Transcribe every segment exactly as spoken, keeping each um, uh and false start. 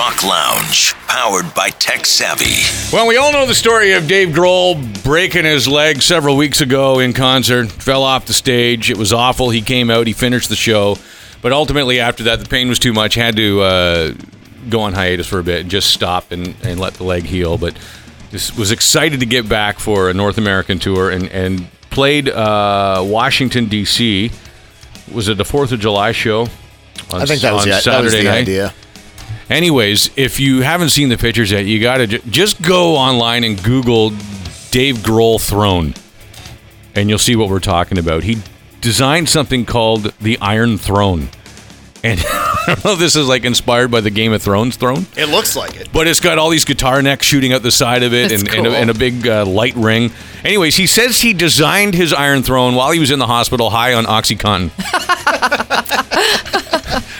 Rock Lounge, powered by Tek Savvy. Well, we all know the story of Dave Grohl breaking his leg several weeks ago in concert. Fell off the stage. It was awful. He came out. He finished the show. But ultimately, after that, the pain was too much. Had to uh, go on hiatus for a bit and just stop and, and let the leg heal. But just was excited to get back for a North American tour and, and played uh, Washington, D C Was it the fourth of July show? On, I think that was, the, that was the night. idea. Anyways, if you haven't seen the pictures yet, you got to ju- just go online and Google Dave Grohl throne, and you'll see what we're talking about. He designed something called the Iron Throne. And I don't know if this is like inspired by the Game of Thrones throne. It looks like it. But it's got all these guitar necks shooting out the side of it and, cool. and, a, and a big uh, light ring. Anyways, he says he designed his Iron Throne while he was in the hospital high on OxyContin.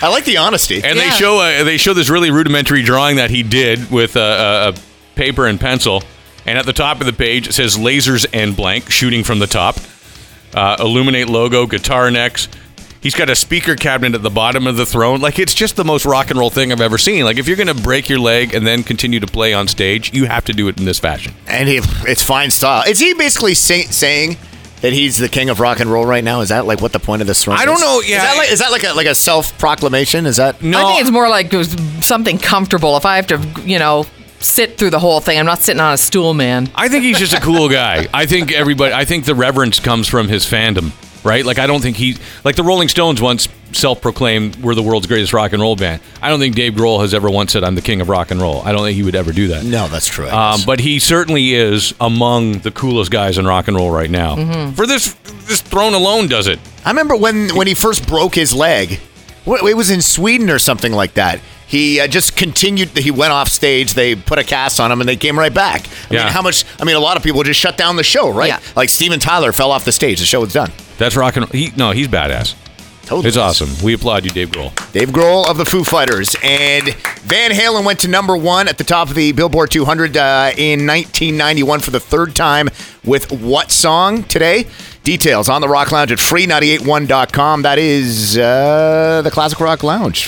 I like the honesty. And yeah. they show uh, they show this really rudimentary drawing that he did with uh, a paper and pencil. And at the top of the page, it says lasers and blank shooting from the top. Uh, Illuminate logo, guitar necks. He's got a speaker cabinet at the bottom of the throne. Like, it's just the most rock and roll thing I've ever seen. Like, if you're going to break your leg and then continue to play on stage, you have to do it in this fashion. And he, it's fine style. Is he basically say, saying... that he's the king of rock and roll right now? Is that like what the point of this throne is? I don't know. Yeah, is that like, is that like a like a self-proclamation? Is that no? I think it's more like it was something comfortable. If I have to, you know, sit through the whole thing, I'm not sitting on a stool, man. I think he's just a cool guy. I think everybody. I think the reverence comes from his fandom, right? Like I don't think he like the Rolling Stones once self-proclaimed we're the world's greatest rock and roll band. I don't think Dave Grohl has ever once said I'm the king of rock and roll. I don't think he would ever do that. No, that's true. Um, but he certainly is among the coolest guys in rock and roll right now. Mm-hmm. For this, this throne alone does it. I remember when when he first broke his leg. It was in Sweden or something like that. He uh, just continued. He went off stage. They put a cast on him, and they came right back. I yeah. mean, how much? I mean, a lot of people just shut down the show, right? Yeah. Like Steven Tyler fell off the stage. The show was done. That's rock and roll. He, no, he's badass. Totally. It's awesome. We applaud you, Dave Grohl. Dave Grohl of the Foo Fighters. And Van Halen went to number one at the top of the Billboard two hundred uh, in nineteen ninety-one for the third time with what song today? Details on the Rock Lounge at free nine eight one dot com. That is uh, the Classic Rock Lounge.